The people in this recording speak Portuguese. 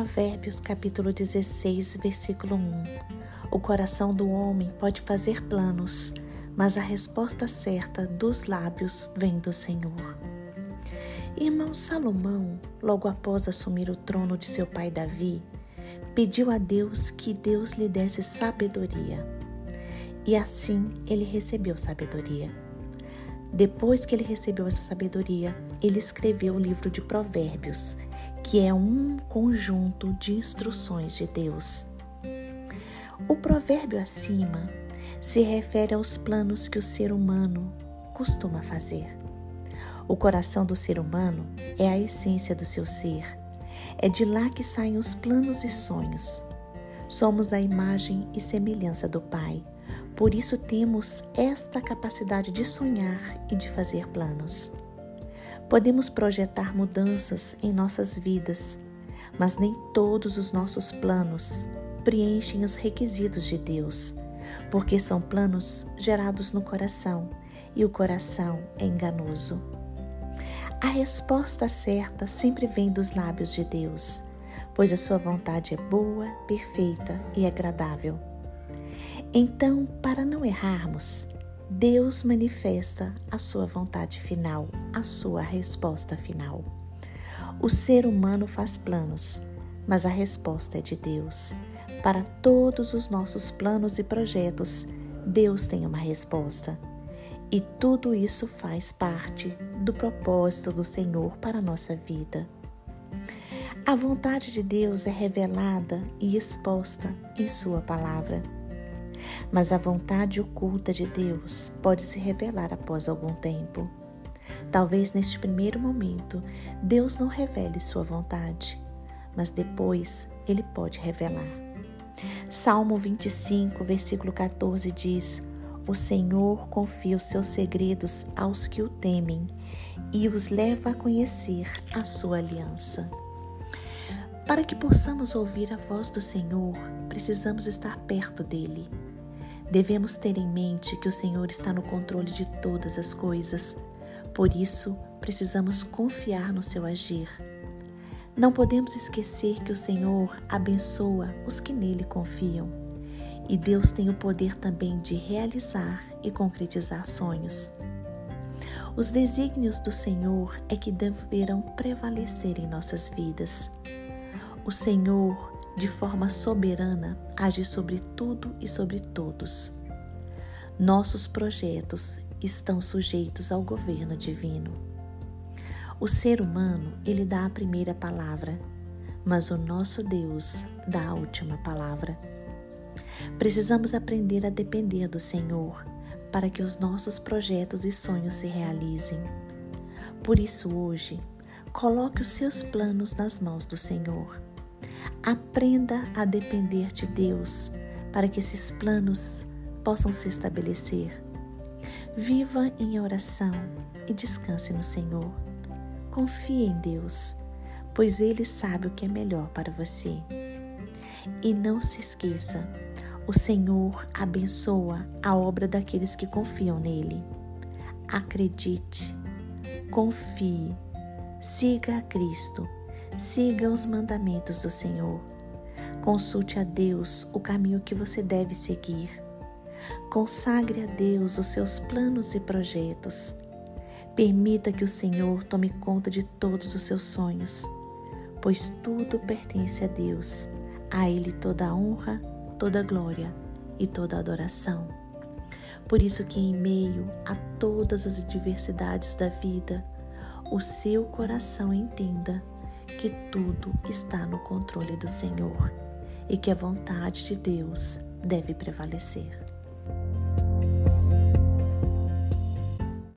Provérbios, capítulo 16, versículo 1. O coração do homem pode fazer planos, mas a resposta certa dos lábios vem do Senhor. Irmão Salomão, logo após assumir o trono de seu pai Davi, pediu a Deus que Deus lhe desse sabedoria. E assim ele recebeu sabedoria. Depois que ele recebeu essa sabedoria, ele escreveu o livro de Provérbios, que é um conjunto de instruções de Deus. O provérbio acima se refere aos planos que o ser humano costuma fazer. O coração do ser humano é a essência do seu ser. É de lá que saem os planos e sonhos. Somos a imagem e semelhança do Pai. Por isso temos esta capacidade de sonhar e de fazer planos. Podemos projetar mudanças em nossas vidas, mas nem todos os nossos planos preenchem os requisitos de Deus, porque são planos gerados no coração, e o coração é enganoso. A resposta certa sempre vem dos lábios de Deus, pois a sua vontade é boa, perfeita e agradável. Então, para não errarmos, Deus manifesta a sua vontade final, a sua resposta final. O ser humano faz planos, mas a resposta é de Deus. Para todos os nossos planos e projetos, Deus tem uma resposta. E tudo isso faz parte do propósito do Senhor para a nossa vida. A vontade de Deus é revelada e exposta em sua palavra. Mas a vontade oculta de Deus pode se revelar após algum tempo. Talvez neste primeiro momento Deus não revele sua vontade, mas depois Ele pode revelar. Salmo 25, versículo 14 diz: O Senhor confia os seus segredos aos que o temem e os leva a conhecer a sua aliança. Para que possamos ouvir a voz do Senhor, precisamos estar perto dele. Devemos ter em mente que o Senhor está no controle de todas as coisas. Por isso, precisamos confiar no seu agir. Não podemos esquecer que o Senhor abençoa os que nele confiam. E Deus tem o poder também de realizar e concretizar sonhos. Os desígnios do Senhor é que deverão prevalecer em nossas vidas. O Senhor, de forma soberana, age sobre tudo e sobre todos. Nossos projetos estão sujeitos ao governo divino. O ser humano, ele dá a primeira palavra, mas o nosso Deus dá a última palavra. Precisamos aprender a depender do Senhor para que os nossos projetos e sonhos se realizem. Por isso, hoje, coloque os seus planos nas mãos do Senhor. Aprenda a depender de Deus para que esses planos possam se estabelecer. Viva em oração e descanse no Senhor. Confie em Deus, pois Ele sabe o que é melhor para você. E não se esqueça, o Senhor abençoa a obra daqueles que confiam nele. Acredite, confie, siga a Cristo. Siga os mandamentos do Senhor. Consulte a Deus o caminho que você deve seguir. Consagre a Deus os seus planos e projetos. Permita que o Senhor tome conta de todos os seus sonhos, pois tudo pertence a Deus. A Ele toda a honra, toda a glória e toda a adoração. Por isso que em meio a todas as adversidades da vida, o seu coração entenda que tudo está no controle do Senhor e que a vontade de Deus deve prevalecer.